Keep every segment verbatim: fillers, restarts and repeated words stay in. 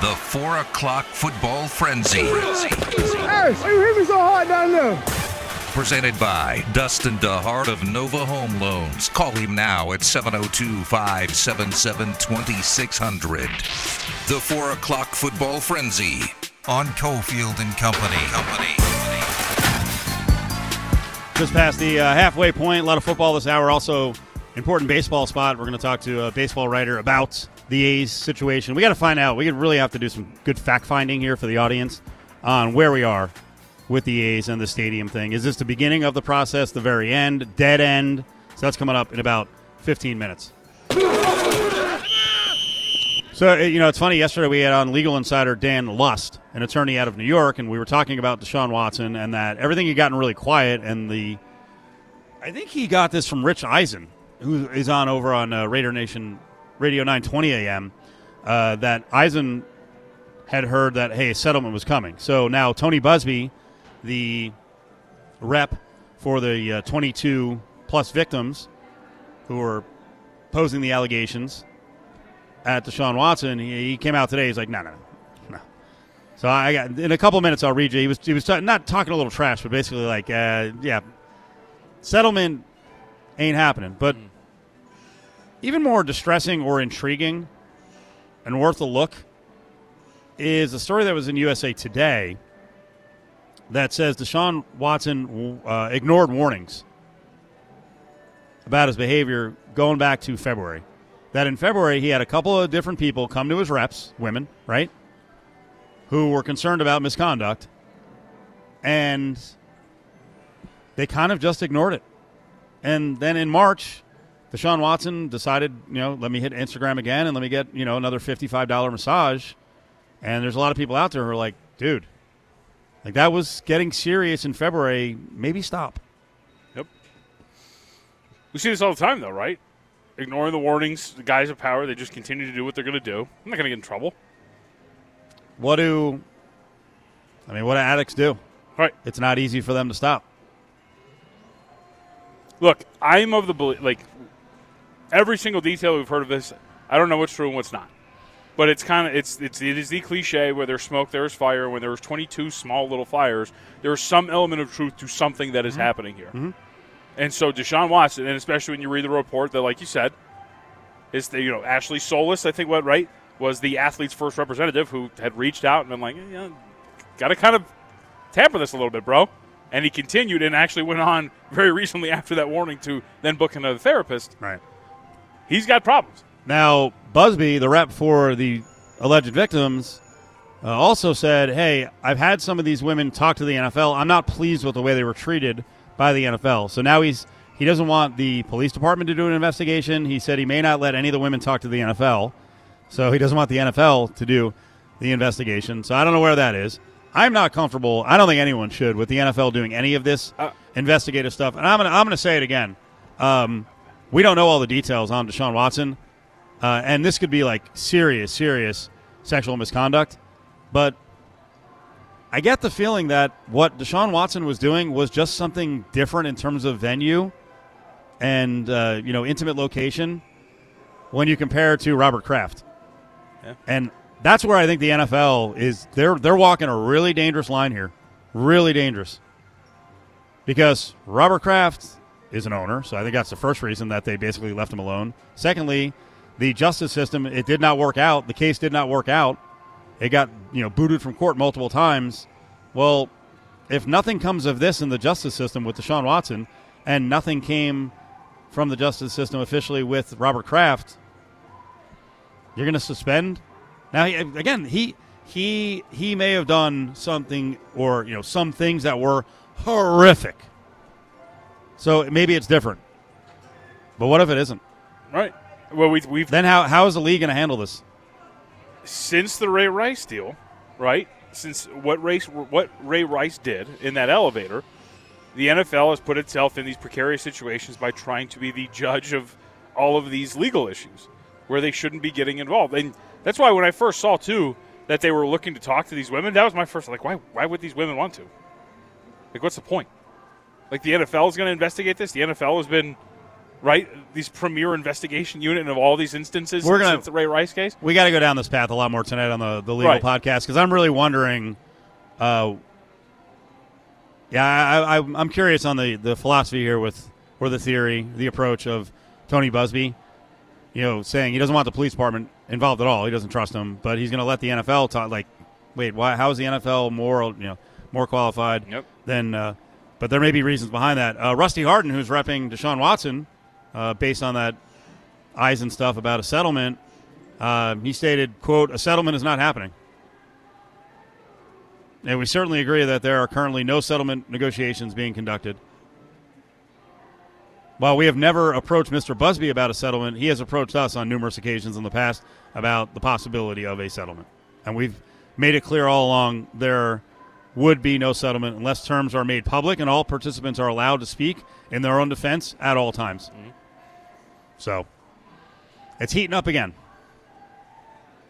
The four o'clock football frenzy. Hey, you hit me so hard down there. Presented by Dustin DeHart of Nova Home Loans. Call him now at seven oh two, five seven seven, two six zero zero. The four o'clock football frenzy on Cofield and Company. Company. Just past the uh, halfway point. A lot of football this hour. Also, important baseball spot. We're going to talk to a baseball writer about the A's situation. We got to find out. We really have to do some good fact finding here for the audience on where we are with the A's and the stadium thing. Is this the beginning of the process, the very end, dead end? So that's coming up in about fifteen minutes. So, you know, it's funny. Yesterday we had on Legal Insider Dan Lust, an attorney out of New York, and we were talking about Deshaun Watson and that everything had gotten really quiet. And the I think he got this from Rich Eisen, who is on over on uh, Raider Nation Radio nine twenty a.m., uh, that Eisen had heard that, hey, a settlement was coming. So now Tony Busby, the rep for the uh, twenty-two plus victims who were posing the allegations at Deshaun Watson, he, he came out today. He's like, no, no, no. So I got in a couple minutes. I'll read you. He was he was t- not talking a little trash, but basically like, uh, yeah, settlement ain't happening. But mm. even more distressing or intriguing and worth a look is a story that was in U S A Today that says Deshaun Watson uh, ignored warnings about his behavior going back to February. That in February he had a couple of different people come to his reps, women, right, who were concerned about misconduct, and they kind of just ignored it. And then in March, Deshaun Watson decided, you know, let me hit Instagram again and let me get, you know, another fifty-five dollars massage. And there's a lot of people out there who are like, dude, like that was getting serious in February. Maybe stop. Yep. We see this all the time, though, right? Ignoring the warnings, the guys of power, they just continue to do what they're going to do. I'm not going to get in trouble. What do, I mean, what do addicts do? Right. It's not easy for them to stop. Look, I'm of the belief, like, every single detail we've heard of this, I don't know what's true and what's not. But it's kind of it's it's it is the cliche where there's smoke there is fire. When there was twenty-two small little fires, there's some element of truth to something that is mm-hmm. happening here. Mm-hmm. And so Deshaun Watson, and especially when you read the report that, like you said, is the you know Ashley Solis, I think what right was the athlete's first representative who had reached out and been like, yeah, got to kind of tamper this a little bit, bro. And he continued and actually went on very recently after that warning to then book another therapist. Right, he's got problems. Now, Busby, the rep for the alleged victims, uh, also said, hey, I've had some of these women talk to the N F L. I'm not pleased with the way they were treated by the N F L. So now he's he doesn't want the police department to do an investigation. He said he may not let any of the women talk to the N F L. So he doesn't want the N F L to do the investigation. So I don't know where that is. I'm not comfortable. I don't think anyone should with the N F L doing any of this uh, investigative stuff. And I'm going I'm to say it again. Um, we don't know all the details on Deshaun Watson. Uh, and this could be like serious, serious sexual misconduct. But I get the feeling that what Deshaun Watson was doing was just something different in terms of venue and, uh, you know, intimate location when you compare to Robert Kraft. Yeah. And that's where I think the N F L is. They're, they're walking a really dangerous line here. Really dangerous. Because Robert Kraft is an owner. So I think that's the first reason that they basically left him alone. Secondly, the justice system, it did not work out. The case did not work out. It got, you know, booted from court multiple times. Well, if nothing comes of this in the justice system with Deshaun Watson and nothing came from the justice system officially with Robert Kraft, you're going to suspend? Now, he, again, he he he may have done something or, you know, some things that were horrific. So maybe it's different. But what if it isn't? Right. Well, we've, we've then how how is the league going to handle this? Since the Ray Rice deal, right? Since what Ray, what Ray Rice did in that elevator, the N F L has put itself in these precarious situations by trying to be the judge of all of these legal issues where they shouldn't be getting involved. And that's why when I first saw, too, that they were looking to talk to these women, that was my first, like, why why would these women want to? Like, what's the point? Like, the N F L is going to investigate this? The N F L has been right? These premier investigation unit of all these instances We're gonna, since the Ray Rice case. We got to go down this path a lot more tonight on the, the legal right. podcast because I'm really wondering. Uh, yeah, I, I, I'm curious on the, the philosophy here with or the theory, the approach of Tony Busby. You know, saying he doesn't want the police department involved at all. He doesn't trust them, but he's going to let the N F L talk. Like, wait, why? How is the N F L more, you know, more qualified yep. than? Uh, but there may be reasons behind that. Uh, Rusty Hardin, who's repping Deshaun Watson, uh, based on that Eisen stuff about a settlement, uh, he stated, "quote A settlement is not happening." And we certainly agree that there are currently no settlement negotiations being conducted. While we have never approached Mister Busby about a settlement, he has approached us on numerous occasions in the past about the possibility of a settlement. And we've made it clear all along there would be no settlement unless terms are made public and all participants are allowed to speak in their own defense at all times. Mm-hmm. So it's heating up again.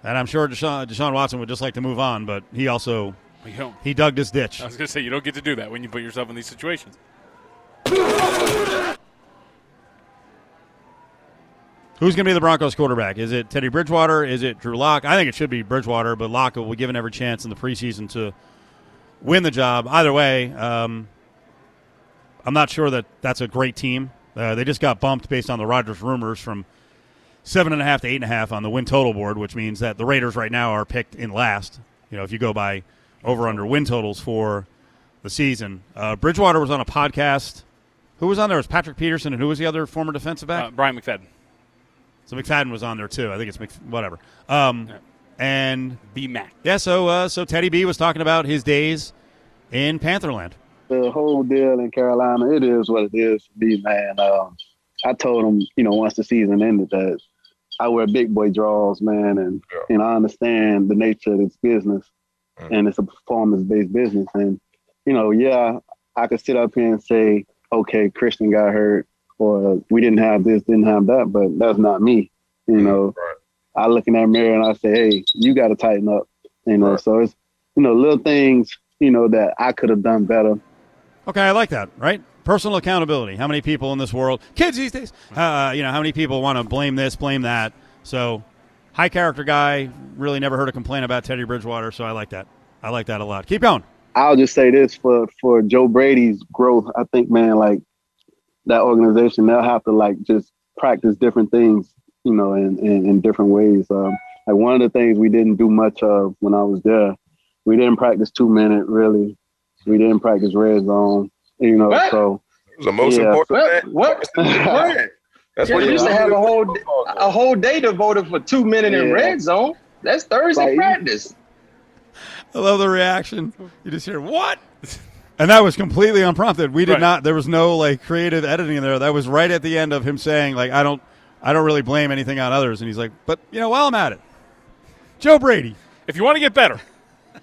And I'm sure Deshaun, Deshaun Watson would just like to move on, but he also he dug this ditch. I was going to say, you don't get to do that when you put yourself in these situations. Who's going to be the Broncos quarterback? Is it Teddy Bridgewater? Is it Drew Lock? I think it should be Bridgewater, but Lock will be given every chance in the preseason to win the job. Either way, um, I'm not sure that that's a great team. Uh, they just got bumped based on the Rodgers rumors from seven point five to eight point five on the win total board, which means that the Raiders right now are picked in last. You know, if you go by over-under win totals for the season. Uh, Bridgewater was on a podcast. Who was on there? It was Patrick Peterson, and who was the other former defensive back? Uh, Brian McFadden. So McFadden was on there, too. I think it's Mc- whatever. Um, yeah. And B-Mac. Yeah, so uh, so Teddy B was talking about his days in Pantherland. The whole deal in Carolina, it is what it is for me, man. Um, I told him, you know, once the season ended that I wear big boy draws, man, and, yeah. and I understand the nature of this business, mm. and it's a performance-based business. And, you know, yeah, I could sit up here and say, okay, Christian got hurt, or we didn't have this, didn't have that, but that's not me. You know, right. I look in that mirror and I say, hey, you got to tighten up. You know, right. so it's, you know, little things, you know, that I could have done better. Okay, I like that, right? Personal accountability. How many people in this world, kids these days, uh, you know, how many people want to blame this, blame that? So high character guy, really never heard a complaint about Teddy Bridgewater, so I like that. I like that a lot. Keep going. I'll just say this for, for Joe Brady's growth. I think, man, like, that organization, they'll have to like just practice different things, you know, in, in, in different ways. Um, like one of the things we didn't do much of when I was there, we didn't practice two minute really. We didn't practice red zone, you know. What? So it was the most yeah, important. So, what? what? That's yeah, what you used to have a whole a whole day devoted for two minute yeah. in red zone. That's Thursday like, practice. I love the reaction. You just hear what? And that was completely unprompted. We did right. not. There was no like creative editing in there. That was right at the end of him saying like, I don't, I don't really blame anything on others. And he's like, but you know, while I'm at it, Joe Brady, if you want to get better,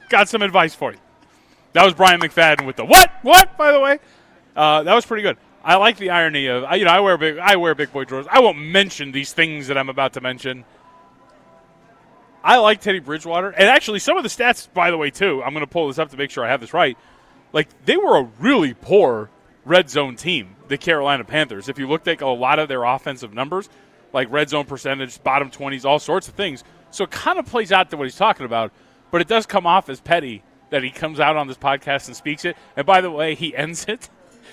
got some advice for you. That was Brian McFadden with the what, what? By the way, uh, that was pretty good. I like the irony of you know I wear big, I wear big boy drawers. I won't mention these things that I'm about to mention. I like Teddy Bridgewater, and actually some of the stats, by the way, too. I'm going to pull this up to make sure I have this right. Like, they were a really poor red zone team, the Carolina Panthers. If you looked at a lot of their offensive numbers, like red zone percentage, bottom twenties, all sorts of things. So it kind of plays out to what he's talking about, but it does come off as petty that he comes out on this podcast and speaks it. And by the way, he ends it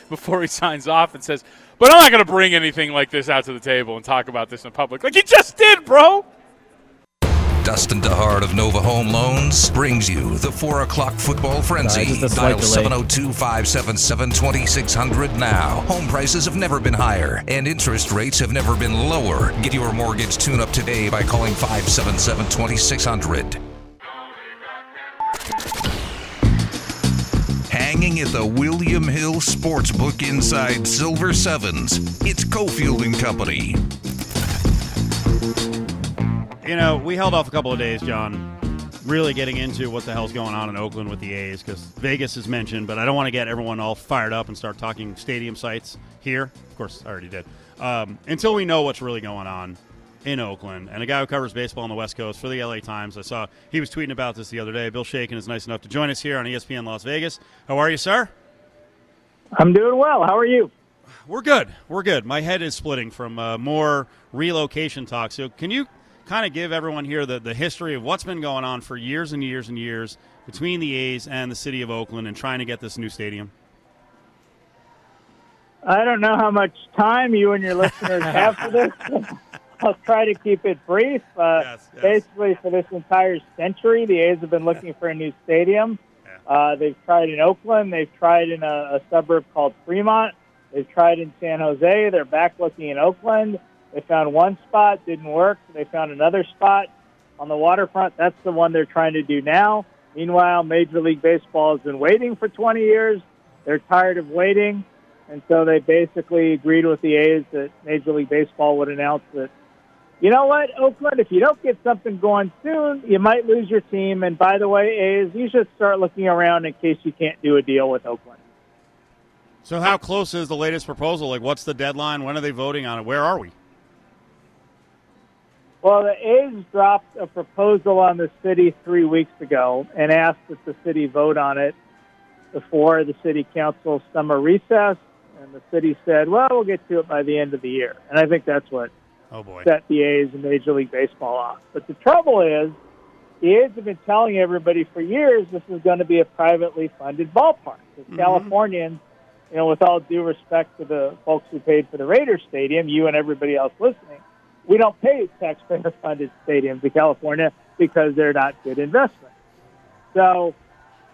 before he signs off and says, but I'm not going to bring anything like this out to the table and talk about this in public. Like, you just did, bro. Dustin DeHart of Nova Home Loans brings you the four o'clock football frenzy. Uh, Dial seven oh two, five seven seven, two six zero zero now. Home prices have never been higher, and interest rates have never been lower. Get your mortgage tune-up today by calling five seven seven, two six zero zero. Hanging at the William Hill Sportsbook inside Silver Sevens, it's Cofield and Company. You know, we held off a couple of days, John, really getting into what the hell's going on in Oakland with the A's because Vegas is mentioned, but I don't want to get everyone all fired up and start talking stadium sites here. Of course, I already did. Um, until we know what's really going on in Oakland. And a guy who covers baseball on the West Coast for the L A Times, I saw he was tweeting about this the other day. Bill Shaikin is nice enough to join us here on E S P N Las Vegas. How are you, sir? I'm doing well. How are you? we're good. We're good. My head is splitting from uh, more relocation talk. So can you kind of give everyone here the, the history of what's been going on for years and years and years between the A's and the city of Oakland and trying to get this new stadium? I don't know how much time you and your listeners have for this. I'll try to keep it brief. Uh, yes, yes. Basically, for this entire century, the A's have been looking yeah. for a new stadium. Yeah. Uh, they've tried in Oakland. They've tried in a, a suburb called Fremont. They've tried in San Jose. They're back looking in Oakland. They found one spot, didn't work. They found another spot on the waterfront. That's the one they're trying to do now. Meanwhile, Major League Baseball has been waiting for twenty years. They're tired of waiting. And so they basically agreed with the A's that Major League Baseball would announce that, you know what, Oakland, if you don't get something going soon, you might lose your team. And by the way, A's, you should start looking around in case you can't do a deal with Oakland. So how close is the latest proposal? Like, what's the deadline? When are they voting on it? Where are we? Well, the A's dropped a proposal on the city three weeks ago and asked that the city vote on it before the city council's summer recess. And the city said, well, we'll get to it by the end of the year. And I think that's what oh boy. set the A's and Major League Baseball off. But the trouble is, the A's have been telling everybody for years this is going to be a privately funded ballpark. The mm-hmm. Californians, you know, with all due respect to the folks who paid for the Raiders Stadium, you and everybody else listening, we don't pay taxpayer-funded stadiums in California because they're not good investments. So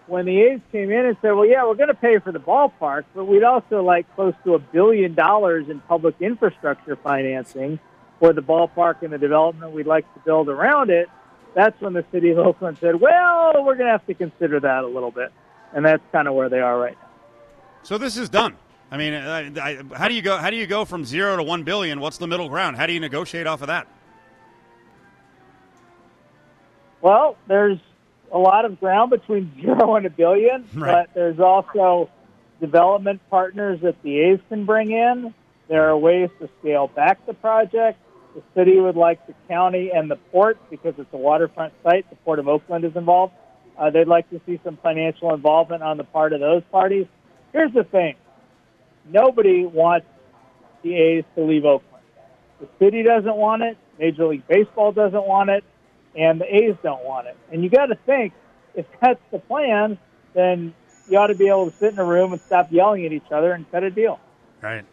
when the A's came in and said, well, yeah, we're going to pay for the ballpark, but we'd also like close to a billion dollars in public infrastructure financing for the ballpark and the development we'd like to build around it, that's when the city of Oakland said, well, we're going to have to consider that a little bit. And that's kind of where they are right now. So this is done. I mean, I, I, how do you go How do you go from zero to one billion? What's the middle ground? How do you negotiate off of that? Well, there's a lot of ground between zero and a billion, right. But there's also development partners that the A's can bring in. There are ways to scale back the project. The city would like the county and the port, because it's a waterfront site, the Port of Oakland is involved. Uh, they'd like to see some financial involvement on the part of those parties. Here's the thing. Nobody wants the A's to leave Oakland. The city doesn't want it. Major League Baseball doesn't want it. And the A's don't want it. And you got to think, if that's the plan, then you ought to be able to sit in a room and stop yelling at each other and cut a deal. Right.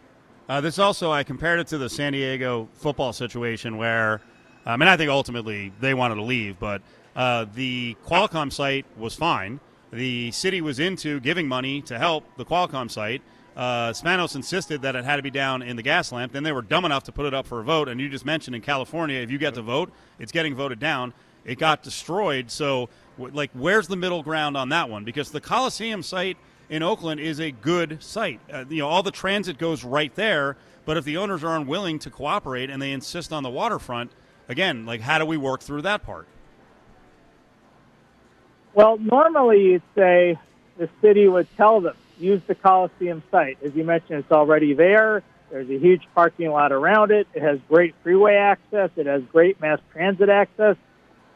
Uh, this also, I compared it to the San Diego football situation where, I mean, I think ultimately they wanted to leave, but uh, the Qualcomm site was fine. The city was into giving money to help the Qualcomm site. Uh, Spanos insisted that it had to be down in the gas lamp. Then they were dumb enough to put it up for a vote. And you just mentioned in California, if you get to vote, it's getting voted down. It got destroyed. So, w- like, where's the middle ground on that one? Because the Coliseum site in Oakland is a good site. Uh, you know, all the transit goes right there. But if the owners are unwilling to cooperate and they insist on the waterfront, again, like, how do we work through that part? Well, normally you'd say the city would tell them, use the Coliseum site. As you mentioned, it's already there. There's a huge parking lot around it. It has great freeway access. It has great mass transit access.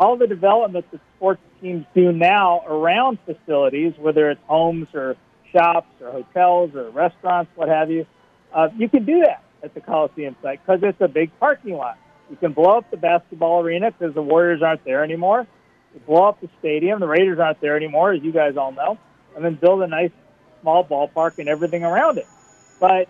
All the development that sports teams do now around facilities, whether it's homes or shops or hotels or restaurants, what have you, uh, you can do that at the Coliseum site because it's a big parking lot. You can blow up the basketball arena because the Warriors aren't there anymore. You blow up the stadium. The Raiders aren't there anymore, as you guys all know, and then build a nice small ballpark and everything around it. But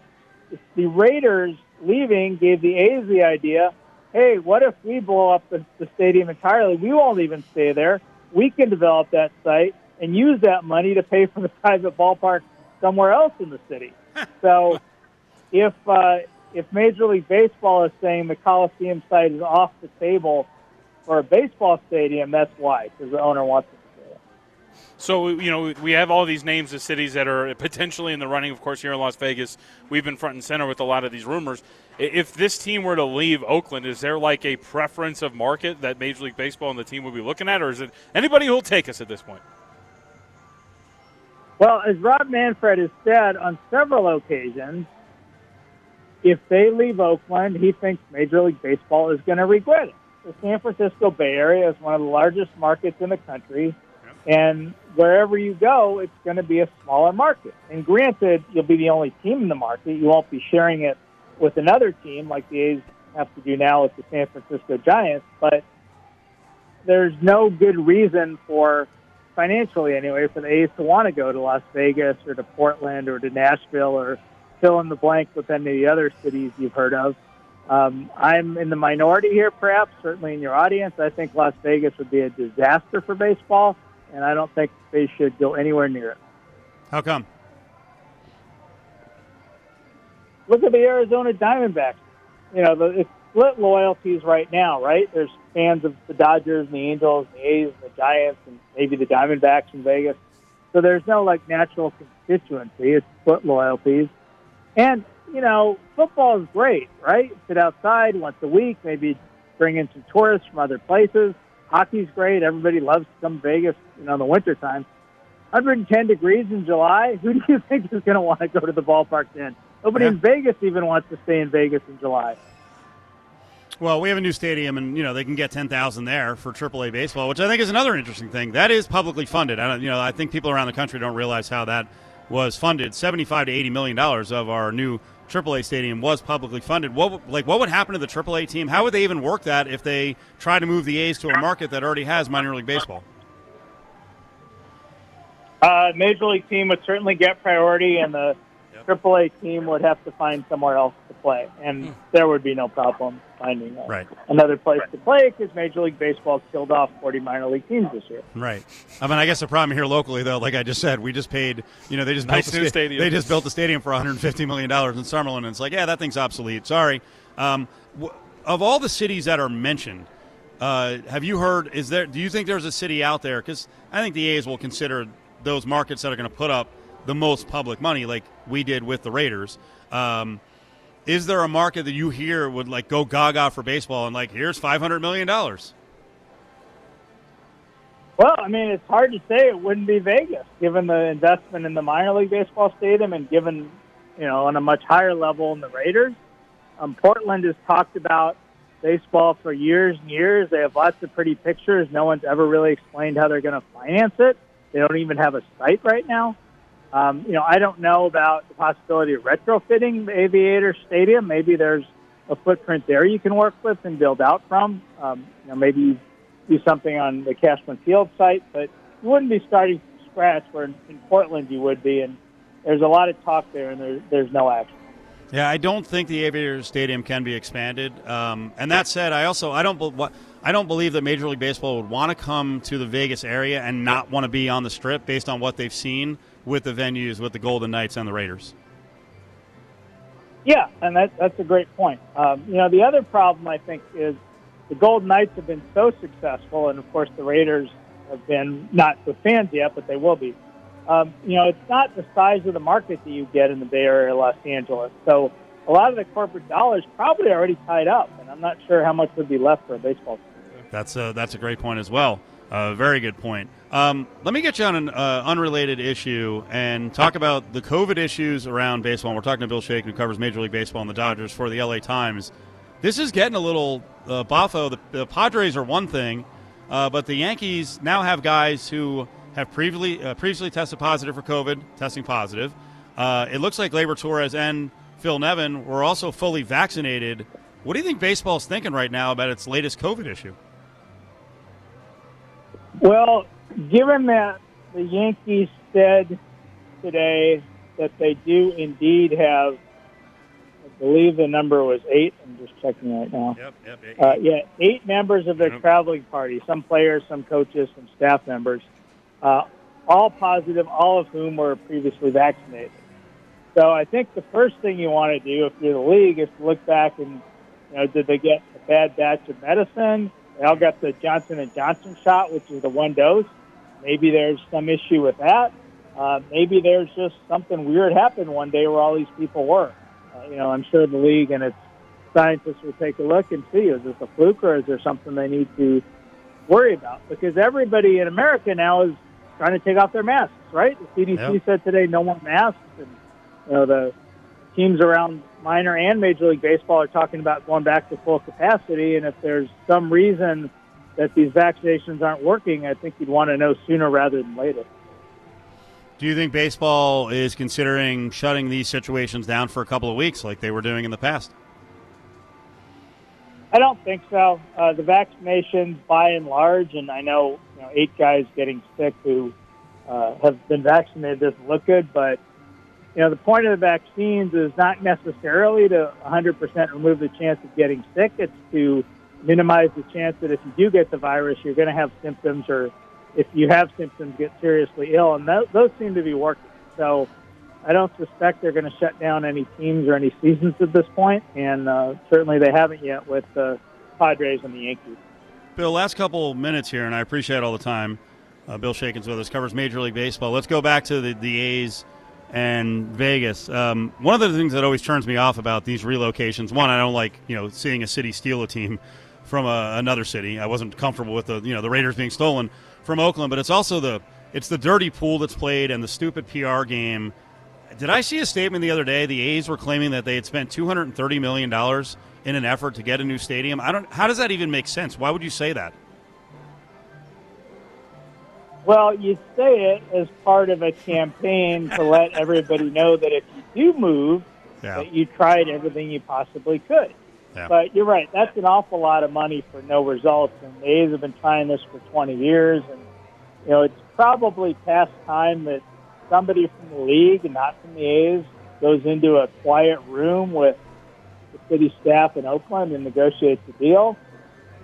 the Raiders leaving gave the A's the idea, hey, what if we blow up the, the stadium entirely? We won't even stay there. We can develop that site and use that money to pay for the private ballpark somewhere else in the city. So if uh, if Major League Baseball is saying the Coliseum site is off the table for a baseball stadium, that's why, because the owner wants it. So, you know, we have all these names of cities that are potentially in the running. Of course, here in Las Vegas, we've been front and center with a lot of these rumors. If this team were to leave Oakland, is there like a preference of market that Major League Baseball and the team would be looking at, or is it anybody who will take us at this point? Well, as Rob Manfred has said on several occasions, if they leave Oakland, he thinks Major League Baseball is going to regret it. The San Francisco Bay Area is one of the largest markets in the country. And wherever you go, it's going to be a smaller market. And granted, you'll be the only team in the market. You won't be sharing it with another team like the A's have to do now with the San Francisco Giants. But there's no good reason for, financially anyway, for the A's to want to go to Las Vegas or to Portland or to Nashville or fill in the blank with any of the other cities you've heard of. Um, I'm in the minority here, perhaps, certainly in your audience. I think Las Vegas would be a disaster for baseball, and I don't think they should go anywhere near it. How come? Look at the Arizona Diamondbacks. You know, the, it's split loyalties right now, right? There's fans of the Dodgers and the Angels and the A's and the Giants and maybe the Diamondbacks in Vegas. So there's no, like, natural constituency. It's split loyalties. And, you know, football is great, right? Sit outside once a week, maybe bring in some tourists from other places. Hockey's great. Everybody loves to come to Vegas, you know, in the wintertime. one hundred ten degrees in July. Who do you think is going to want to go to the ballpark then? Nobody yeah. in Vegas even wants to stay in Vegas in July. Well, we have a new stadium, and, you know, they can get ten thousand there for triple A baseball, which I think is another interesting thing. That is publicly funded. I don't, you know, I think people around the country don't realize how that was funded. seventy-five to eighty million dollars of our new triple A stadium was publicly funded. What, like, what would happen to the triple A team? How would they even work that if they try to move the A's to a market that already has minor league baseball? Uh, Major League team would certainly get priority, and the yep. triple A team would have to find somewhere else to play, and mm. there would be no problem finding uh, right. another place right. to play because Major League Baseball killed off forty minor league teams this year. Right. I mean, I guess the problem here locally, though, like I just said, we just paid. You know, they just nice built new sta- stadium. They just built a stadium for one hundred fifty million dollars in Summerlin, and it's like, yeah, that thing's obsolete. Sorry. Um, w- of all the cities that are mentioned. Uh, have you heard, is there, do you think there's a city out there? Because I think the A's will consider those markets that are going to put up the most public money, like we did with the Raiders. Um, is there a market that you hear would, like, go gaga for baseball and, like, here's five hundred million dollars? Well, I mean, it's hard to say it wouldn't be Vegas, given the investment in the minor league baseball stadium and given, you know, on a much higher level in the Raiders. Um, Portland has talked about baseball for years and years. They have lots of pretty pictures. No one's ever really explained how they're going to finance it. They don't even have a site right now. Um, you know, I don't know about the possibility of retrofitting the Aviator Stadium. Maybe there's a footprint there you can work with and build out from. Um, you know, maybe do something on the Cashman Field site, but you wouldn't be starting from scratch where in, in Portland you would be. And there's a lot of talk there, and there, there's no action. Yeah, I don't think the Aviator Stadium can be expanded. Um, and that said, I also I don't be- I don't believe that Major League Baseball would want to come to the Vegas area and not want to be on the Strip based on what they've seen with the venues, with the Golden Knights and the Raiders. Yeah, and that, that's a great point. Um, you know, the other problem I think is the Golden Knights have been so successful, and of course the Raiders have been not with fans yet, but they will be. Um, you know, it's not the size of the market that you get in the Bay Area or Los Angeles. So a lot of the corporate dollars probably already tied up, and I'm not sure how much would be left for a baseball team. That's a, that's a great point as well. Uh, very good point. Um, let me get you on an uh, unrelated issue and talk about the COVID issues around baseball. We're talking to Bill Shaikin, who covers Major League Baseball and the Dodgers for the L A Times. This is getting a little uh, boffo. The, the Padres are one thing, uh, but the Yankees now have guys who – have previously uh, previously tested positive for COVID, testing positive. Uh, it looks like Gleyber Torres and Phil Nevin were also fully vaccinated. What do you think baseball's thinking right now about its latest COVID issue? Well, given that the Yankees said today that they do indeed have, I believe the number was eight. I'm just checking right now. Yep, yep, eight. Uh, yeah, eight members of their yep. traveling party, some players, some coaches, some staff members, Uh, all positive, all of whom were previously vaccinated. So I think the first thing you want to do if you're the league is to look back and, you know, did they get a bad batch of medicine? They all got the Johnson and Johnson shot, which is the one dose. Maybe there's some issue with that. Uh, maybe there's just something weird happened one day where all these people were. Uh, you know, I'm sure the league and its scientists will take a look and see, is this a fluke or is there something they need to worry about? Because everybody in America now is trying to take off their masks, right? The C D C yep. said today no more masks, and you know the teams around minor and Major League Baseball are talking about going back to full capacity, and if there's some reason that these vaccinations aren't working, I think you'd want to know sooner rather than later. Do you think baseball is considering shutting these situations down for a couple of weeks like they were doing in the past? I don't think so. Uh, the vaccinations, by and large, and I know, you know eight guys getting sick who uh, have been vaccinated doesn't look good, but you know the point of the vaccines is not necessarily to one hundred percent remove the chance of getting sick. It's to minimize the chance that if you do get the virus, you're going to have symptoms, or if you have symptoms, get seriously ill. And th- those seem to be working. So I don't suspect they're going to shut down any teams or any seasons at this point, and uh, certainly they haven't yet with the Padres and the Yankees. Bill, last couple minutes here, and I appreciate all the time. Uh, Bill Shaikin's with us, covers Major League Baseball. Let's go back to the, the A's and Vegas. Um, one of the things that always turns me off about these relocations, one, I don't like you know seeing a city steal a team from a, another city. I wasn't comfortable with the you know the Raiders being stolen from Oakland, but it's also the it's the dirty pool that's played and the stupid P R game. Did I see a statement the other day? The A's were claiming that they had spent two hundred thirty million dollars in an effort to get a new stadium. I don't. How does that even make sense? Why would you say that? Well, you say it as part of a campaign to let everybody know that if you do move, yeah. that you tried everything you possibly could. Yeah. But you're right. That's an awful lot of money for no results. And the A's have been trying this for twenty years. And, you know, it's probably past time that somebody from the league, and not from the A's, goes into a quiet room with the city staff in Oakland and negotiates a deal,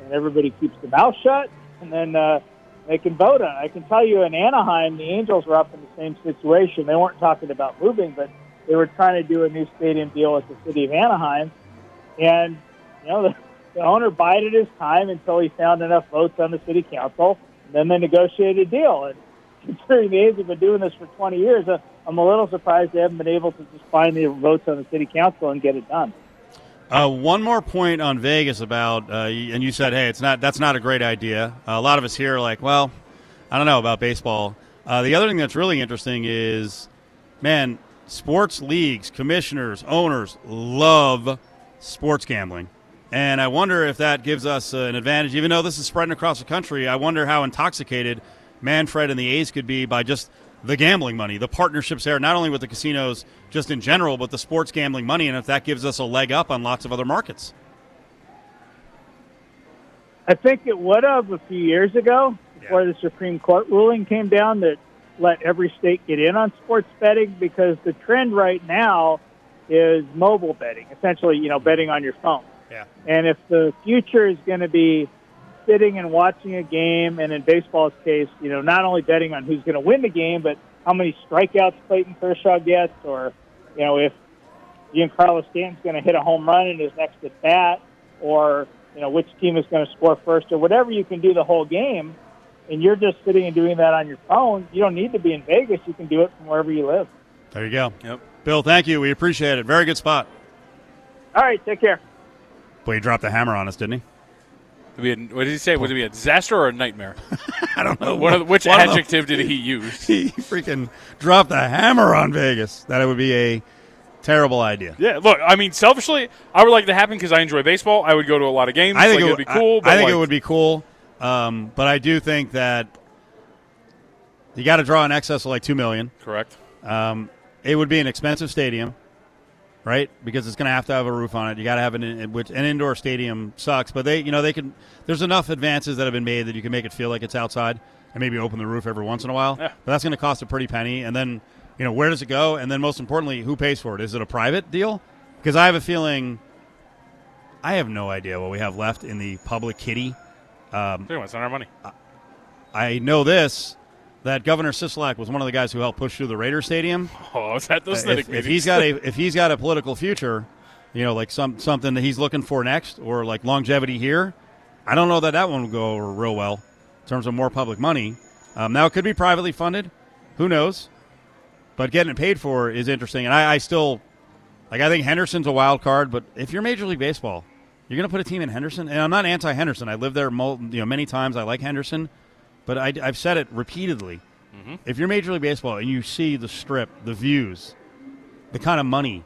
and everybody keeps their mouth shut, and then uh, they can vote on it. I can tell you in Anaheim, the Angels were up in the same situation. They weren't talking about moving, but they were trying to do a new stadium deal with the city of Anaheim, and you know the, the owner bided his time until he found enough votes on the city council, and then they negotiated a deal. And considering the A's have been doing this for twenty years, I'm a little surprised they haven't been able to just find the votes on the city council and get it done. Uh, one more point on Vegas about, uh, and you said, hey, it's not that's not a great idea. Uh, a lot of us here are like, well, I don't know about baseball. Uh, the other thing that's really interesting is, man, sports leagues, commissioners, owners love sports gambling. And I wonder if that gives us uh, an advantage. Even though this is spreading across the country, I wonder how intoxicated Manfred and the A's could be by just the gambling money, the partnerships there, not only with the casinos just in general, but the sports gambling money, and if that gives us a leg up on lots of other markets. I think it would have a few years ago before yeah. the Supreme Court ruling came down that let every state get in on sports betting, because the trend right now is mobile betting, essentially, you know, betting on your phone. Yeah. And if the future is going to be sitting and watching a game, and in baseball's case, you know, not only betting on who's going to win the game, but how many strikeouts Clayton Kershaw gets, or, you know, if Giancarlo Stanton's going to hit a home run in his next at bat, or, you know, which team is going to score first, or whatever you can do the whole game, and you're just sitting and doing that on your phone. You don't need to be in Vegas. You can do it from wherever you live. There you go. Yep. Bill, thank you. We appreciate it. Very good spot. All right. Take care. Well, he dropped the hammer on us, didn't he? Be a, what did he say? Would it be a disaster or a nightmare? I don't know. What, which One adjective did he use? He freaking dropped a hammer on Vegas that it would be a terrible idea. Yeah, look, I mean, selfishly, I would like that to happen because I enjoy baseball. I would go to a lot of games. I think like, it would be cool. I, but I think like, it would be cool, um, but I do think that you got to draw in excess of like two million dollars. Correct. Um, it would be an expensive stadium, right? Because it's going to have to have a roof on it. You got to have an, which an indoor stadium sucks, but they, you know, they can, there's enough advances that have been made that you can make it feel like it's outside and maybe open the roof every once in a while. Yeah. But that's going to cost a pretty penny. And then, you know, where does it go? And then most importantly, who pays for it? Is it a private deal? Because I have a feeling, I have no idea what we have left in the public kitty. Um, anyway, it's not our money. I know this. That Governor Sisolak was one of the guys who helped push through the Raider Stadium. Oh, is that those uh, if, if he's got a if he's got a political future, you know, like some something that he's looking for next, or like longevity here, I don't know that that one will go over real well in terms of more public money. Um, now it could be privately funded, who knows? But getting it paid for is interesting. And I, I still like I think Henderson's a wild card. But if you're Major League Baseball, you're going to put a team in Henderson, and I'm not anti-Henderson. I lived there, mo- you know, many times. I like Henderson. But I, I've said it repeatedly. Mm-hmm. If you're Major League Baseball and you see the strip, the views, the kind of money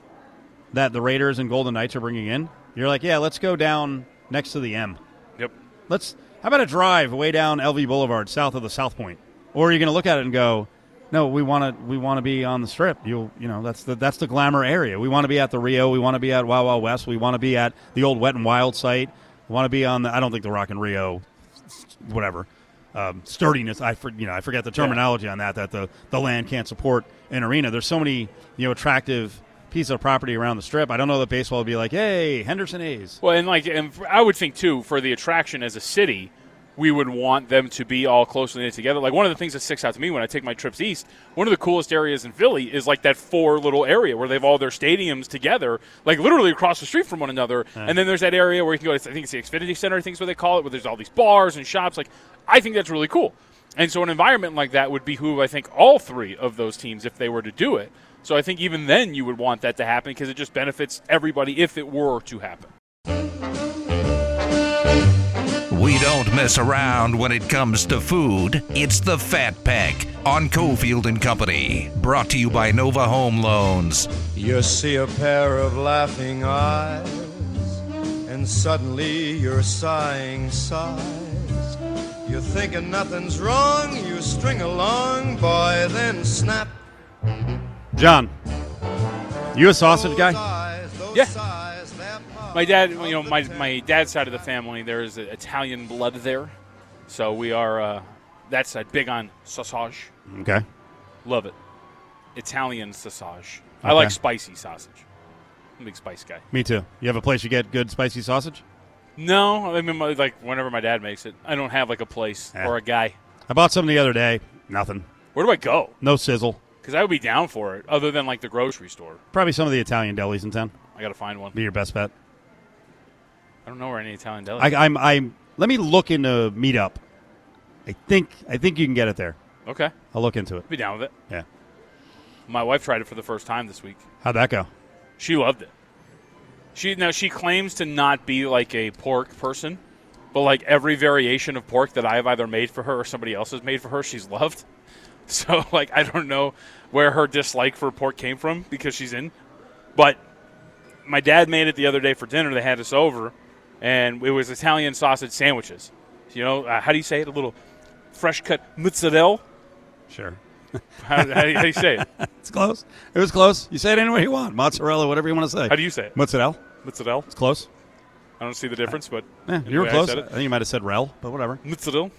that the Raiders and Golden Knights are bringing in, you're like, yeah, let's go down next to the M. Yep. Let's How about a drive way down L V Boulevard, south of the South Point? Or are you going to look at it and go, no, we want to we want to be on the Strip. You you know, that's the that's the glamour area. We want to be at the Rio. We want to be at Wild Wild West. We want to be at the old Wet and Wild site. We want to be on the, I don't think the Rock and Rio, whatever, um, sturdiness. I for, you know I forget the terminology yeah. on that. That the, the land can't support an arena. There's so many you know attractive pieces of property around the Strip. I don't know that baseball would be like, hey, Henderson A's. Well, and like, and I would think too, for the attraction as a city, we would want them to be all closely knit together. Like, one of the things that sticks out to me when I take my trips east, one of the coolest areas in Philly is, like, that four little area where they have all their stadiums together, like, literally across the street from one another. Uh-huh. And then there's that area where you can go, I think it's the Xfinity Center, I think is what they call it, where there's all these bars and shops. Like, I think that's really cool. And so an environment like that would behoove, I think, all three of those teams if they were to do it. So I think even then you would want that to happen because it just benefits everybody if it were to happen. We don't mess around when it comes to food. It's the Fat Pack on Cofield and Company. Brought to you by Nova Home Loans. You see a pair of laughing eyes, and suddenly you're sighing sighs. You're thinking nothing's wrong, you string along, boy, then snap. John, you a sausage guy? Yeah. My dad, you know, my, my dad's side of the family, there is Italian blood there. So we are, uh, that side, big on sausage. Okay. Love it. Italian sausage. Okay. I like spicy sausage. I'm a big spice guy. Me too. You have a place you get good spicy sausage? No. I mean, like, whenever my dad makes it. I don't have, like, a place eh. or a guy. I bought some the other day. Nothing. Where do I go? No sizzle. Because I would be down for it, other than, like, the grocery store. Probably some of the Italian delis in town. I got to find one. Be your best bet. I don't know where any Italian deli is. I, I'm, I'm, let me look into Meetup. I think I think you can get it there. Okay. I'll look into it. Be down with it. Yeah. My wife tried it for the first time this week. How'd that go? She loved it. She Now, she claims to not be, like, a pork person, but, like, every variation of pork that I have either made for her or somebody else has made for her, she's loved. So, like, I don't know where her dislike for pork came from because she's in. But my dad made it the other day for dinner. They had us over. And it was Italian sausage sandwiches. You know, uh, how do you say it? A little fresh-cut mozzarella? Sure. how, how, how do you say it? It's close. It was close. You say it any way you want. Mozzarella, whatever you want to say. How do you say it? Mozzarella. Mozzarella. It's close. I don't see the difference, but eh, you were close. I, I think you might have said rel, but whatever. Mozzarella.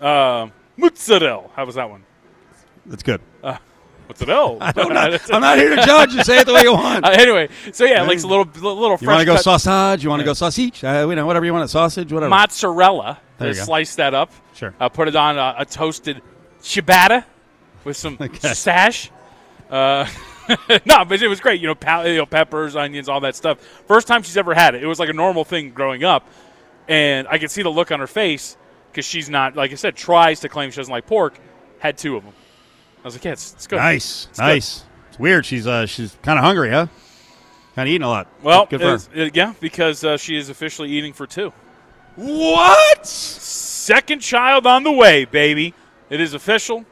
Uh, mozzarella. How was that one? That's good. Uh, What's it all? I'm not here to judge. You say it the way you want. Uh, anyway, so yeah, like a little, little. Fresh you want to go sausage? You want to yeah. go sausage? Uh, you know, whatever you want. Sausage, whatever. Mozzarella. There you go. Slice that up. Sure. Uh, put it on a, a toasted ciabatta with some okay. sash. Uh, no, but it was great. You know, pa- you know, peppers, onions, all that stuff. First time she's ever had it. It was like a normal thing growing up, and I could see the look on her face because she's not, like I said, tries to claim she doesn't like pork. Had two of them. I was like, yeah, it's, it's good. Nice, it's nice. Good. It's weird. She's uh, she's kind of hungry, huh? Kind of eating a lot. Well, good for her. It, yeah, because uh, she is officially eating for two. What? Second child on the way, baby. It is official.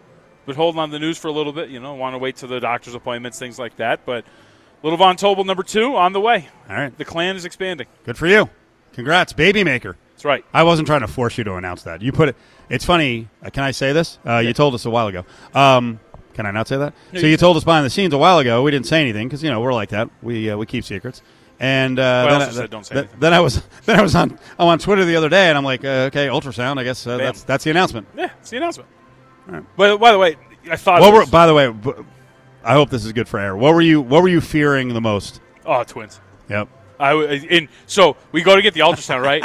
But holding on to the news for a little bit, you know, want to wait till the doctor's appointments, things like that. But little Von Tobel number two on the way. All right. The clan is expanding. Good for you. Congrats, baby maker. That's right. I wasn't trying to force you to announce that. You put it. It's funny. Uh, can I say this? Uh, yeah. You told us a while ago. Um, can I not say that? No, so you, you told us behind the scenes a while ago. We didn't say anything because you know we're like that. We uh, we keep secrets. And uh, well, then, I also I, said don't say th- anything. then I was then I was on I'm on Twitter the other day, and I'm like, uh, okay, ultrasound. I guess uh, that's that's the announcement. Yeah, it's the announcement. All right. But by the way, I thought. What it was- were, by the way, I hope this is good for air. What were you What were you fearing the most? Oh, twins. Yep. I and so we go to get the ultrasound, right?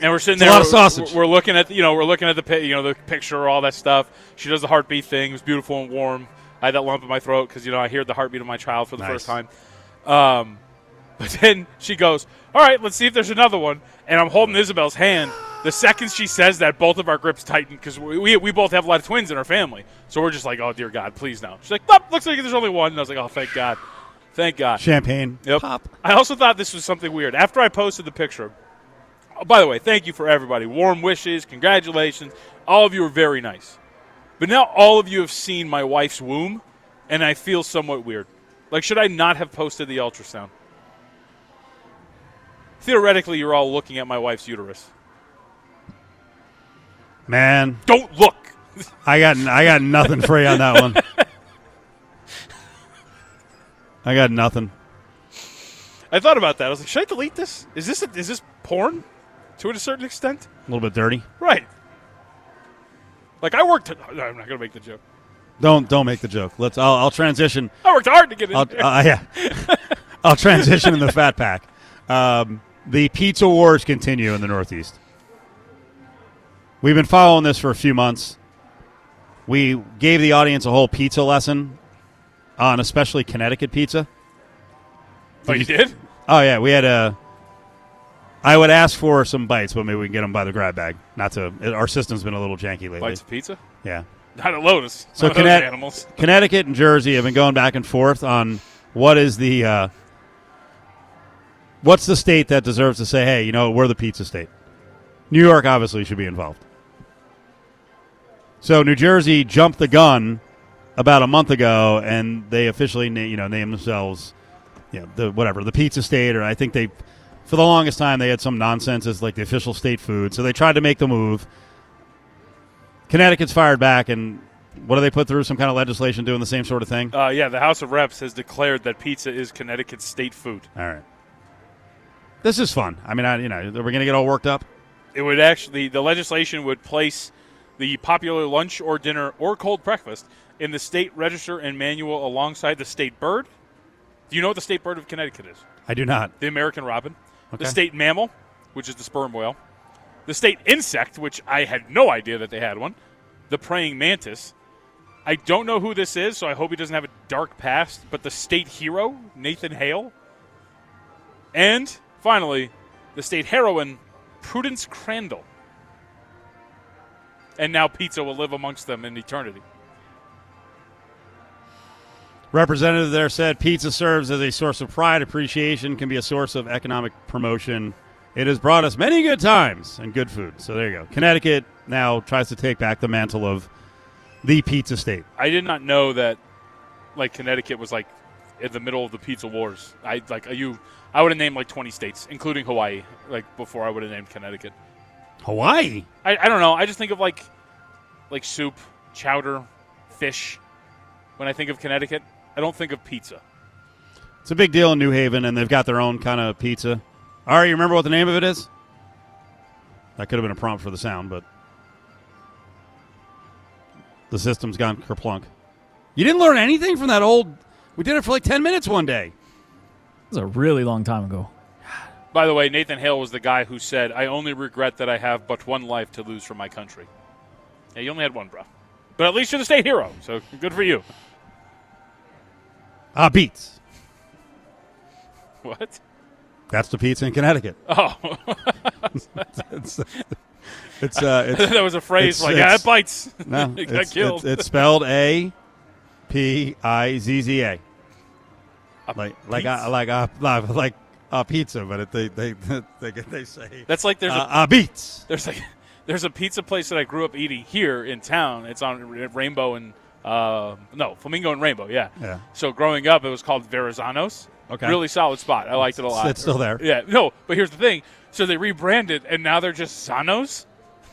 And we're sitting there. It's a lot of sausage. We're, we're looking at you know we're looking at the you know the picture, all that stuff. She does the heartbeat thing. It was beautiful and warm. I had that lump in my throat because you know I heard the heartbeat of my child for the nice. first time. Um, but then she goes, "All right, let's see if there's another one." And I'm holding Isabel's hand. The second she says that, both of our grips tighten because we, we we both have a lot of twins in our family. So we're just like, "Oh dear God, please no." She's like, "Nope, looks like there's only one." And I was like, "Oh thank God." Thank God. Champagne. Yep. Pop. I also thought this was something weird. After I posted the picture, oh, by the way, thank you for everybody. Warm wishes, congratulations. All of you are very nice. But now all of you have seen my wife's womb, and I feel somewhat weird. Like, should I not have posted the ultrasound? Theoretically, you're all looking at my wife's uterus. Man. Don't look. I got I got nothing for you on that one. I got nothing. I thought about that. I was like, should I delete this? Is this a, is this porn to a certain extent? A little bit dirty. Right. Like I worked. No, I'm not going to make the joke. Don't don't make the joke. Let's. I'll, I'll transition. I worked hard to get in I'll, there. Uh, yeah. I'll transition in the Fat Pack. Um, the pizza wars continue in the Northeast. We've been following this for a few months. We gave the audience a whole pizza lesson on especially Connecticut pizza. Did oh, you, you did? Oh, yeah. We had a – I would ask for some bites, but maybe we can get them by the grab bag. Not to – our system's been a little janky lately. Bites of pizza? Yeah. Not a Lotus. So Conne- animals. Connecticut and Jersey have been going back and forth on what is the uh, – what's the state that deserves to say, hey, you know, we're the pizza state. New York obviously should be involved. So New Jersey jumped the gun about a month ago, and they officially na- you know named themselves you know, the whatever the pizza state, or I think they for the longest time they had some nonsense as like the official state food. So they tried to make the move. Connecticut's fired back, and what do they put through? Some kind of legislation doing the same sort of thing? Uh, yeah, the House of Reps has declared that pizza is Connecticut's state food. All right, this is fun. I mean, I, you know, are we going to get all worked up? It would actually, the legislation would place the popular lunch or dinner or cold breakfast in the state register and manual alongside the state bird. Do you know what the state bird of Connecticut is? I do not. The American robin. Okay. The state mammal, which is the sperm whale. The state insect, which I had no idea that they had one. The praying mantis. I don't know who this is, so I hope he doesn't have a dark past, but the state hero, Nathan Hale. And, finally, the state heroine, Prudence Crandall. And now pizza will live amongst them in eternity. Representative there said, pizza serves as a source of pride. Appreciation can be a source of economic promotion. It has brought us many good times and good food. So there you go. Connecticut now tries to take back the mantle of the pizza state. I did not know that, like, Connecticut was, like, in the middle of the pizza wars. I like you. I would have named, like, twenty states, including Hawaii, like, before I would have named Connecticut. Hawaii? I, I don't know. I just think of, like, like soup, chowder, fish. When I think of Connecticut, I don't think of pizza. It's a big deal in New Haven, and they've got their own kind of pizza. All right, you remember what the name of it is? That could have been a prompt for the sound, but the system's gone kerplunk. You didn't learn anything from that old – we did it for, like, ten minutes one day. It was a really long time ago. By the way, Nathan Hale was the guy who said, I only regret that I have but one life to lose for my country. Yeah, you only had one, bro. But at least you're the state hero, so good for you. Ah, beats. What? That's the pizza in Connecticut. Oh. it's, it's, uh, it's, that was a phrase it's, like, it's, yeah, it bites. No, it got it's, killed. It's, it's spelled A P I Z Z A. A like like uh, like uh, like uh, pizza, but it, they they they they say that's like there's uh, a uh, beats. There's like there's a pizza place that I grew up eating here in town. It's on Rainbow and uh, no Flamingo and Rainbow. Yeah. Yeah. So growing up, it was called Verrazano's. Okay. Really solid spot. I liked it a lot. It's still there. Yeah. No, but here's the thing. So they rebranded and now they're just Zano's.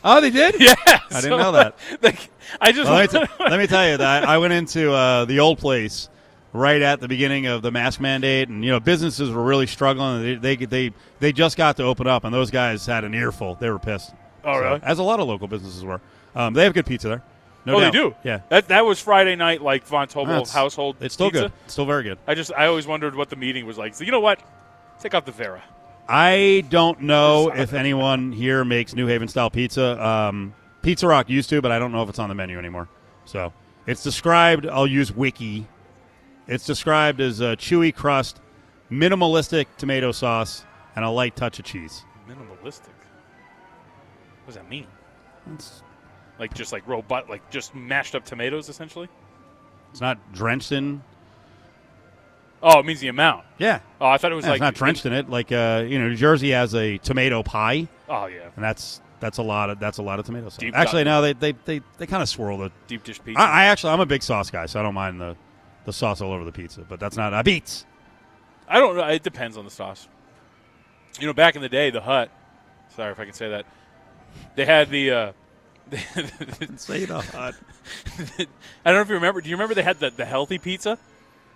Oh, they did? Yeah. I so didn't know that. Like, I just well, let, me t- let me tell you that I went into uh, the old place. Right at the beginning of the mask mandate, and you know businesses were really struggling. They they they, they just got to open up, and those guys had an earful. They were pissed. Oh, so, really? As a lot of local businesses were. Um, they have good pizza there. No oh, doubt. They do. Yeah. That that was Friday night, like Von Tobel's household. It's still pizza. Good. It's still very good. I just I always wondered what the meeting was like. So you know what? Take out the Vera. I don't know if anyone here makes New Haven style pizza. Um, Pizza Rock used to, but I don't know if it's on the menu anymore. So it's described. I'll use Wiki. It's described as a chewy crust, minimalistic tomato sauce, and a light touch of cheese. Minimalistic? What does that mean? It's like just like robot, like just mashed up tomatoes, essentially? It's not drenched in. Oh, it means the amount. Yeah. Oh, I thought it was yeah, like. It's not drenched in it. Like, uh, you know, New Jersey has a tomato pie. Oh, yeah. And that's. That's a lot of that's a lot of tomato sauce. Deep actually, no, they they, they, they kind of swirl the deep dish pizza. I, I actually I'm a big sauce guy, so I don't mind the. The sauce all over the pizza, but that's not a beats. I don't know. It depends on the sauce. You know, back in the day, the Hut, sorry if I can say that, they had the uh, Say it hot. I don't know if you remember. Do you remember they had the, the healthy pizza,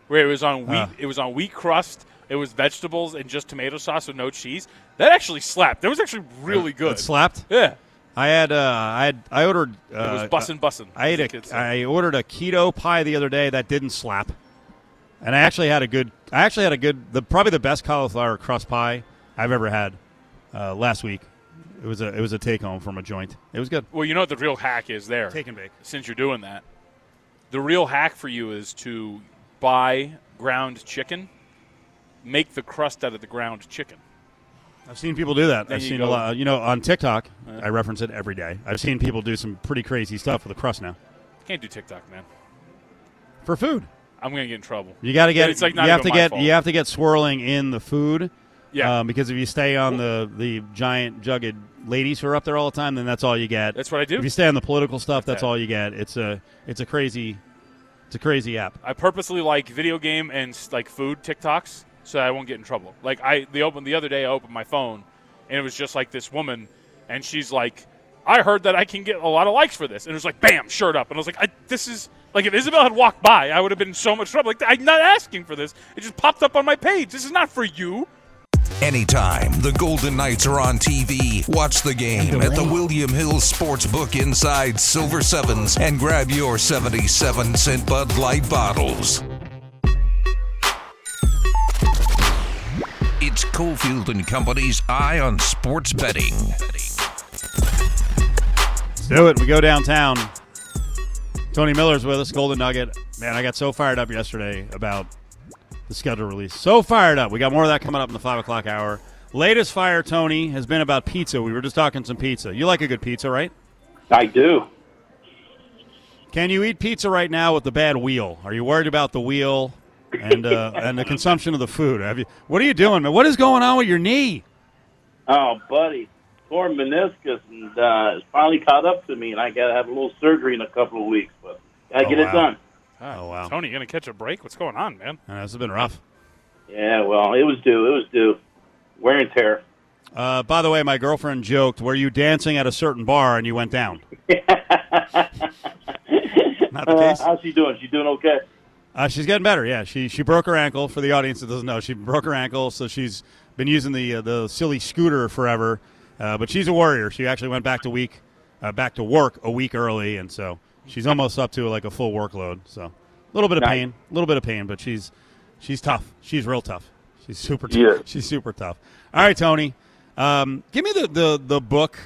where it was on wheat? Uh. It was on wheat crust. It was vegetables and just tomato sauce with no cheese. That actually slapped. That was actually really good. It slapped. Yeah. I had uh, I had I ordered. Uh, it was bussin' bussin'. I ate a, I ordered a keto pie the other day that didn't slap, and I actually had a good. I actually had a good. The probably the best cauliflower crust pie I've ever had uh, last week. It was a it was a take home from a joint. It was good. Well, you know what the real hack is there. Take and bake. Since you're doing that, the real hack for you is to buy ground chicken, make the crust out of the ground chicken. I've seen people do that. There I've seen go. a lot. You know, on TikTok, yeah. I reference it every day. I've seen people do some pretty crazy stuff with the crust now. Can't do TikTok, man. For food, I'm gonna get in trouble. You got to get. It's like not you have to get. Fault. You have to get swirling in the food. Yeah, um, because if you stay on the, the giant jugged ladies who are up there all the time, then that's all you get. That's what I do. If you stay on the political stuff, that's, that's all you get. It's a it's a crazy it's a crazy app. I purposely like video game and like food TikToks so I won't get in trouble. Like I the open the other day, I opened my phone and it was just like this woman, and she's like, "I heard that I can get a lot of likes for this," and it was like, "Bam, shirt up," and I was like, I, "This is." Like, if Isabel had walked by, I would have been in so much trouble. Like, I'm not asking for this. It just popped up on my page. This is not for you. Anytime the Golden Knights are on T V, watch the game at the William Hill Sportsbook inside Silver Sevens and grab your seventy-seven cent Bud Light bottles. It's Cofield and Company's Eye on Sports Betting. Let's do it. We go downtown. Tony Miller's with us, Golden Nugget. Man, I got so fired up yesterday about the schedule release. So fired up. We got more of that coming up in the five o'clock hour. Latest fire, Tony, has been about pizza. We were just talking some pizza. You like a good pizza, right? I do. Can you eat pizza right now with the bad wheel? Are you worried about the wheel and uh, and the consumption of the food? Have you? What are you doing, man? What is going on with your knee? Oh, buddy. Tore meniscus, and uh, it's finally caught up to me, and I got to have a little surgery in a couple of weeks. But I oh, get wow. it done. Oh, wow. Tony, you going to catch a break? What's going on, man? Uh, this has been rough. Yeah, well, it was due. It was due. Wear and tear. Uh, by the way, my girlfriend joked, were you dancing at a certain bar and you went down? Not the case. Uh, how's she doing? She doing okay? Uh, she's getting better, yeah. She she broke her ankle. For the audience that doesn't know, she broke her ankle, so she's been using the, uh, the silly scooter forever. Uh, but she's a warrior. She actually went back to week, uh, back to work a week early, and so she's almost up to like a full workload. So a little bit of nice. pain, a little bit of pain, but she's she's tough. She's real tough. She's super tough. Yeah. She's super tough. All right, Tony, um, give me the, the, the book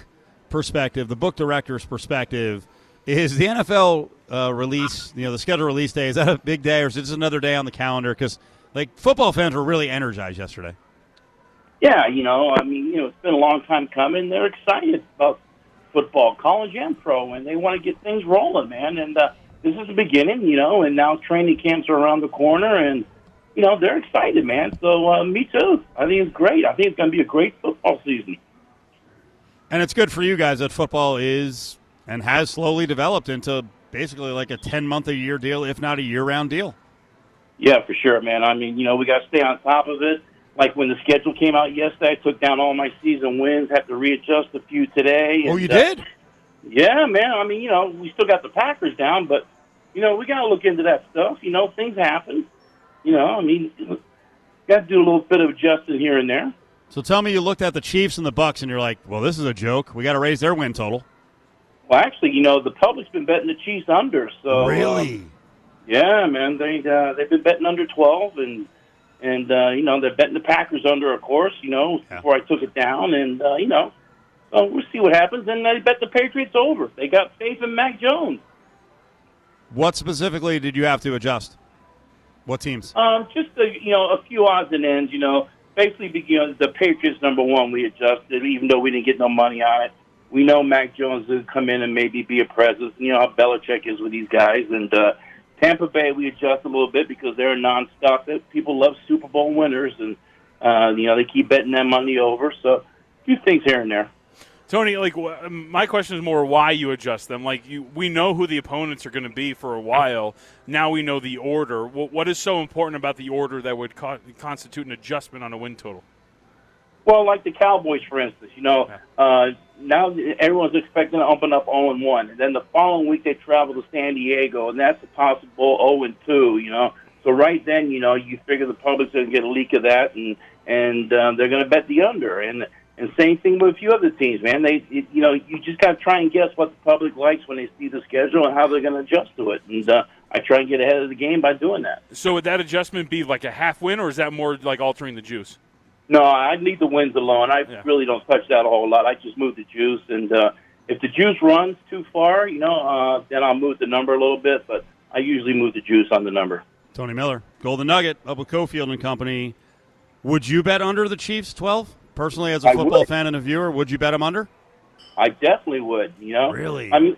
perspective, the book director's perspective. Is the N F L uh, release, you know, the scheduled release day, is that a big day, or is it just another day on the calendar? Because like football fans were really energized yesterday. Yeah, you know, I mean, you know, it's been a long time coming. They're excited about football, college and pro, and they want to get things rolling, man. And uh, this is the beginning, you know, and now training camps are around the corner, and, you know, they're excited, man. So, uh, me too. I think it's great. I think it's going to be a great football season. And it's good for you guys that football is and has slowly developed into basically like a ten-month-a-year deal, if not a year-round deal. Yeah, for sure, man. I mean, you know, we got to stay on top of it. Like when the schedule came out yesterday, I took down all my season wins, had to readjust a few today. And, oh, you did? Uh, yeah, man. I mean, you know, we still got the Packers down, but, you know, we got to look into that stuff. You know, things happen. You know, I mean, got to do a little bit of adjusting here and there. So tell me you looked at the Chiefs and the Bucks, and you're like, well, this is a joke. We got to raise their win total. Well, actually, you know, the public's been betting the Chiefs under. So really? Um, yeah, man. They, uh, they've been betting under twelve, and... And, uh, you know, they're betting the Packers under, of course, you know, yeah. before I took it down. And, uh, you know, so we'll see what happens. And they bet the Patriots over. They got faith in Mac Jones. What specifically did you have to adjust? What teams? Um, just, a, you know, a few odds and ends, you know. Basically, you know, the Patriots, number one, we adjusted, even though we didn't get no money on it. We know Mac Jones would come in and maybe be a presence. You know how Belichick is with these guys. And, uh Tampa Bay, we adjust a little bit because they're nonstop. People love Super Bowl winners, and uh, you know they keep betting them on the over. So, a few things here and there. Tony, like my question is more why you adjust them. Like you, we know who the opponents are going to be for a while. Now we know the order. What, what is so important about the order that would co- constitute an adjustment on a win total? Well, like the Cowboys, for instance, you know, uh, now everyone's expecting to open up oh and one. And then the following week they travel to San Diego, and that's a possible oh and two, you know. So right then, you know, you figure the public's going to get a leak of that, and and uh, they're going to bet the under. And and same thing with a few other teams, man. They, it, you know, you just got to try and guess what the public likes when they see the schedule and how they're going to adjust to it. And uh, I try and get ahead of the game by doing that. So would that adjustment be like a half win, or is that more like altering the juice? No, I leave the wins alone. I yeah. really don't touch that a whole lot. I just move the juice, and uh, if the juice runs too far, you know, uh, then I'll move the number a little bit. But I usually move the juice on the number. Tony Miller, Golden Nugget, up with Cofield and Company. Would you bet under the Chiefs twelve? Personally, as a football fan and a viewer, would you bet them under? I definitely would, you know. Really? I mean,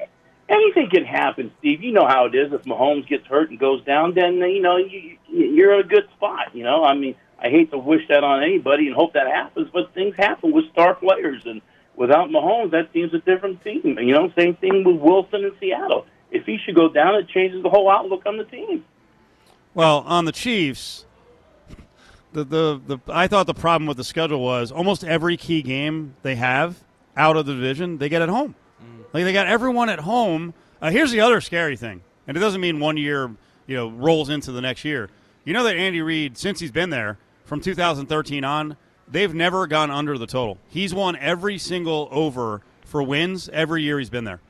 anything can happen, Steve. You know how it is. If Mahomes gets hurt and goes down, then, you know, you, you're in a good spot, you know. I mean, I hate to wish that on anybody and hope that happens, but things happen with star players. And without Mahomes, that team's a different team. You know, same thing with Wilson in Seattle. If he should go down, it changes the whole outlook on the team. Well, on the Chiefs, the, the the I thought the problem with the schedule was almost every key game they have out of the division, they get at home. Mm. Like, they got everyone at home. Uh, here's the other scary thing, and it doesn't mean one year, you know, rolls into the next year. You know that Andy Reid, since he's been there, from two thousand thirteen on, they've never gone under the total. He's won every single over for wins every year he's been there.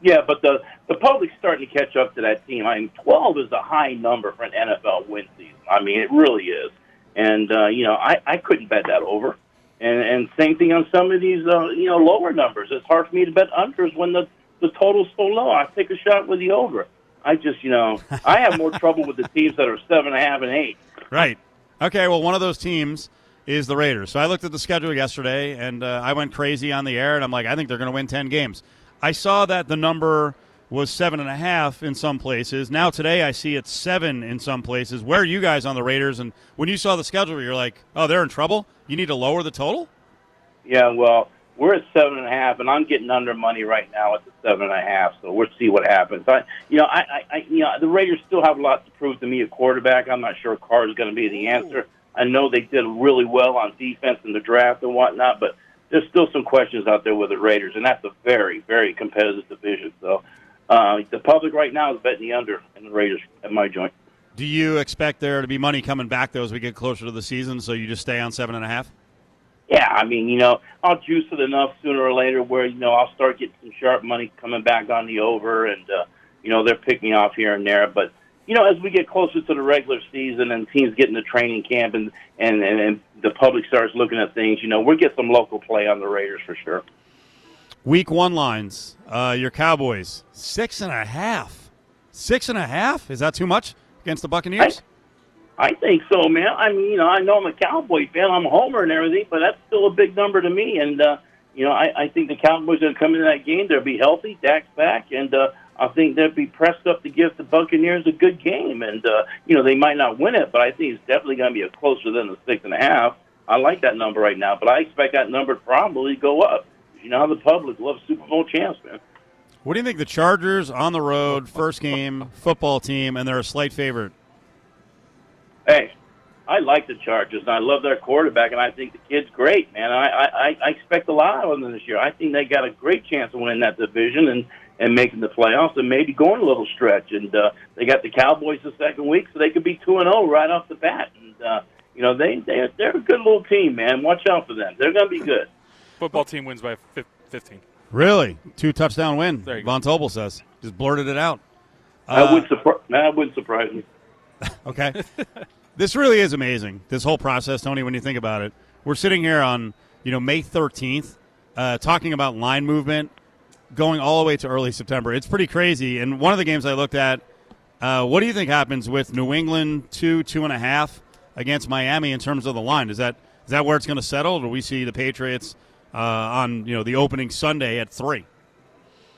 Yeah, but the, the public's starting to catch up to that team. I mean, twelve is a high number for an N F L win season. I mean, it really is. And, uh, you know, I, I couldn't bet that over. And and same thing on some of these, uh, you know, lower numbers. It's hard for me to bet unders when the, the total's so low. I take a shot with the over. I just, you know, I have more trouble with the teams that are seven and a half and eight. Right. Okay, well, one of those teams is the Raiders. So I looked at the schedule yesterday, and uh, I went crazy on the air, and I'm like, I think they're going to win ten games. I saw that the number was seven and a half in some places. Now today I see it's seven in some places. Where are you guys on the Raiders? And when you saw the schedule, you're like, oh, they're in trouble? You need to lower the total? Yeah, well, we're at seven and a half, and I'm getting under money right now at the seven and a half. So we'll see what happens. I, you know, I, I, you know, the Raiders still have a lot to prove to me at quarterback. I'm not sure Carr is going to be the answer. I know they did really well on defense in the draft and whatnot, but there's still some questions out there with the Raiders, and that's a very, very competitive division. So uh, the public right now is betting the under and the Raiders at my joint. Do you expect there to be money coming back, though, as we get closer to the season, so you just stay on seven and a half? Yeah, I mean, you know, I'll juice it enough sooner or later where, you know, I'll start getting some sharp money coming back on the over, and, uh, you know, they're picking off here and there. But, you know, as we get closer to the regular season and teams get into training camp and, and, and, and the public starts looking at things, you know, we'll get some local play on the Raiders for sure. Week one lines, uh, your Cowboys, six and a half. Six and a half? Is that too much against the Buccaneers? I, I think so, man. I mean, you know, I know I'm a Cowboy fan. I'm a homer and everything, but that's still a big number to me. And, uh, you know, I, I think the Cowboys are going to come into that game. They'll be healthy, Dak's back, and uh, – I think they'd be pressed up to give the Buccaneers a good game. And, uh, you know, they might not win it, but I think it's definitely going to be a closer than the six and a half. I like that number right now, but I expect that number to probably go up. You know how the public loves Super Bowl champs, man. What do you think the Chargers on the road, first game, football team, and they're a slight favorite? Hey, I like the Chargers, and I love their quarterback, and I think the kid's great, man. I, I, I expect a lot of them this year. I think they got a great chance of winning that division, and and making the playoffs and maybe going a little stretch. And uh, they got the Cowboys the second week, so they could be two and oh right off the bat. And, uh, you know, they, they, they're a good little team, man. Watch out for them. They're going to be good. Football team wins by fifteen. Really? Two-touchdown win, Von Tobel says. Just blurted it out. Uh, I wouldn't surpri- that wouldn't surprise me. Okay. This really is amazing, this whole process, Tony, when you think about it. We're sitting here on, you know, May thirteenth uh, talking about line movement, going all the way to early September. It's pretty crazy. And one of the games I looked at, uh, what do you think happens with New England two, two and a half against Miami in terms of the line? Is that is that where it's going to settle? Do we see the Patriots uh, on you know the opening Sunday at three?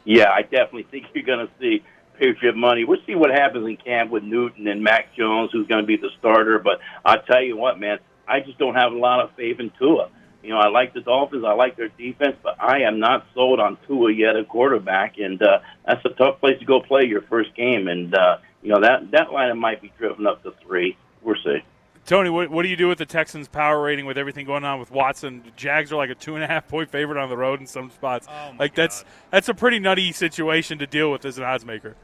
Yeah, I definitely think you're going to see Patriot money. We'll see what happens in camp with Newton and Mac Jones, who's going to be the starter. But I tell you what, man, I just don't have a lot of faith in Tua. You know, I like the Dolphins. I like their defense, but I am not sold on Tua yet at quarterback, and uh, that's a tough place to go play your first game. And, uh, you know, that, that lineup might be driven up to three. We'll see. Tony, what, what do you do with the Texans' power rating with everything going on with Watson? Jags are like a two and a half point favorite on the road in some spots. Oh like God. that's that's a pretty nutty situation to deal with as an odds maker.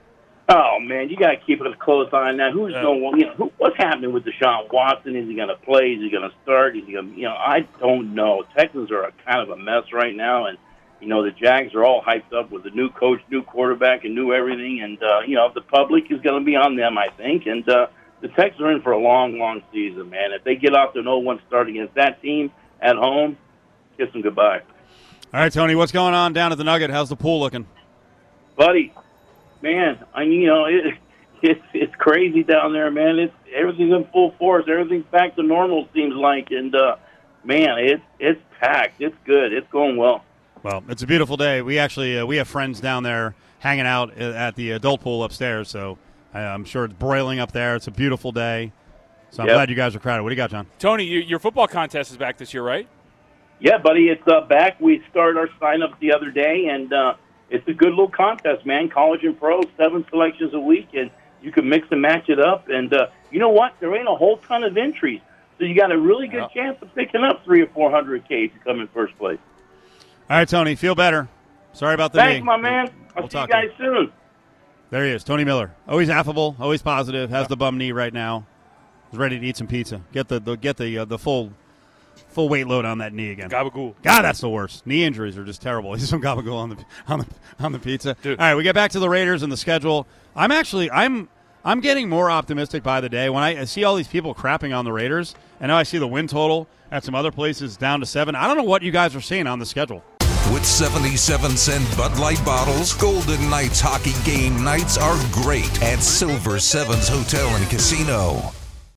Oh, man, you got to keep it a close eye on that. Who's yeah. going? You know, who, what's happening with Deshaun Watson? Is he going to play? Is he going to start? Is he going? You know, I don't know. Texans are a, kind of a mess right now, and you know the Jags are all hyped up with a new coach, new quarterback, and new everything. And uh, you know the public is going to be on them, I think. And uh, the Texans are in for a long, long season, man. If they get off to an oh one start against that team at home, kiss them goodbye. All right, Tony, what's going on down at the Nugget? How's the pool looking, buddy? Man, I you know it, it's it's crazy down there, man. It's everything's in full force. Everything's back to normal, seems like. And uh, man, it's it's packed. It's good. It's going well. Well, it's a beautiful day. We actually uh, we have friends down there hanging out at the adult pool upstairs. So I'm sure it's broiling up there. It's a beautiful day. So I'm yep. glad you guys are crowded. What do you got, John? Tony, you, your football contest is back this year, right? Yeah, buddy, it's uh, back. We started our sign-up the other day, and. Uh, It's a good little contest, man. College and pro, seven selections a week, and you can mix and match it up. And uh, you know what? There ain't a whole ton of entries, so you got a really good yeah. chance of picking up three or four hundred K if you come in first place. All right, Tony, feel better. Sorry about the Thanks, knee. my man. I'll we'll see you guys soon. There he is, Tony Miller. Always affable, always positive. Has yeah. the bum knee right now. He's ready to eat some pizza. Get the, the get the uh, the full. Full weight load on that knee again. Gabagool. God, that's the worst. Knee injuries are just terrible. He's some gabagool on the on the on the pizza. Dude. All right, we get back to the Raiders and the schedule. I'm actually I'm I'm getting more optimistic by the day when I see all these people crapping on the Raiders, and now I see the win total at some other places down to seven. I don't know what you guys are seeing on the schedule. With seventy-seven cent Bud Light bottles, Golden Knights hockey game nights are great at Silver Sevens Hotel and Casino.